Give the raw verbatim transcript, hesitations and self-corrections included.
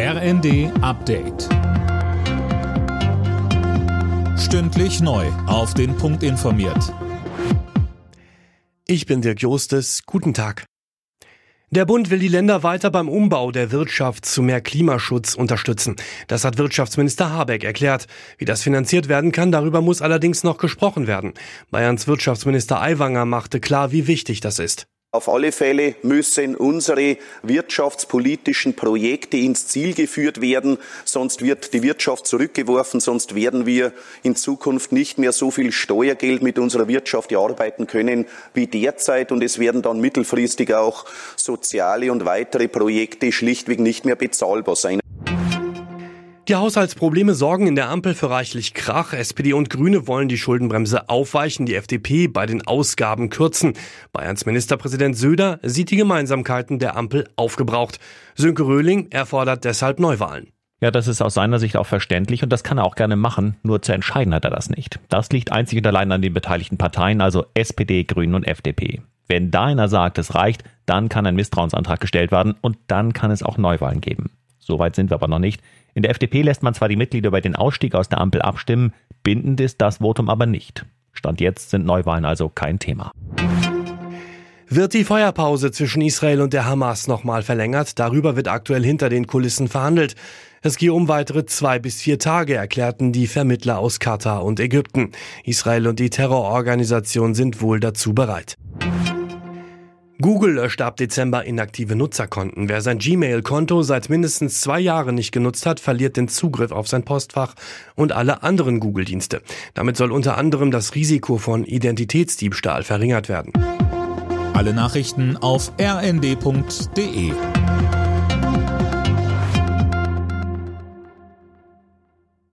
R N D Update. Stündlich neu auf den Punkt informiert. Ich bin Dirk Jostes. Guten Tag. Der Bund will die Länder weiter beim Umbau der Wirtschaft zu mehr Klimaschutz unterstützen. Das hat Wirtschaftsminister Habeck erklärt. Wie das finanziert werden kann, darüber muss allerdings noch gesprochen werden. Bayerns Wirtschaftsminister Aiwanger machte klar, wie wichtig das ist. Auf alle Fälle müssen unsere wirtschaftspolitischen Projekte ins Ziel geführt werden, sonst wird die Wirtschaft zurückgeworfen, sonst werden wir in Zukunft nicht mehr so viel Steuergeld mit unserer Wirtschaft erarbeiten können wie derzeit und es werden dann mittelfristig auch soziale und weitere Projekte schlichtweg nicht mehr bezahlbar sein. Die Haushaltsprobleme sorgen in der Ampel für reichlich Krach. S P D und Grüne wollen die Schuldenbremse aufweichen, die F D P bei den Ausgaben kürzen. Bayerns Ministerpräsident Söder sieht die Gemeinsamkeiten der Ampel aufgebraucht. Sönke Röhling erfordert deshalb Neuwahlen. Ja, das ist aus seiner Sicht auch verständlich und das kann er auch gerne machen, nur zu entscheiden hat er das nicht. Das liegt einzig und allein an den beteiligten Parteien, also S P D, Grünen und F D P. Wenn da einer sagt, es reicht, dann kann ein Misstrauensantrag gestellt werden und dann kann es auch Neuwahlen geben. Soweit sind wir aber noch nicht. In der F D P lässt man zwar die Mitglieder über den Ausstieg aus der Ampel abstimmen, bindend ist das Votum aber nicht. Stand jetzt sind Neuwahlen also kein Thema. Wird die Feuerpause zwischen Israel und der Hamas nochmal verlängert? Darüber wird aktuell hinter den Kulissen verhandelt. Es gehe um weitere zwei bis vier Tage, erklärten die Vermittler aus Katar und Ägypten. Israel und die Terrororganisation sind wohl dazu bereit. Google löscht ab Dezember inaktive Nutzerkonten. Wer sein Gmail-Konto seit mindestens zwei Jahren nicht genutzt hat, verliert den Zugriff auf sein Postfach und alle anderen Google-Dienste. Damit soll unter anderem das Risiko von Identitätsdiebstahl verringert werden. Alle Nachrichten auf r n d punkt d e.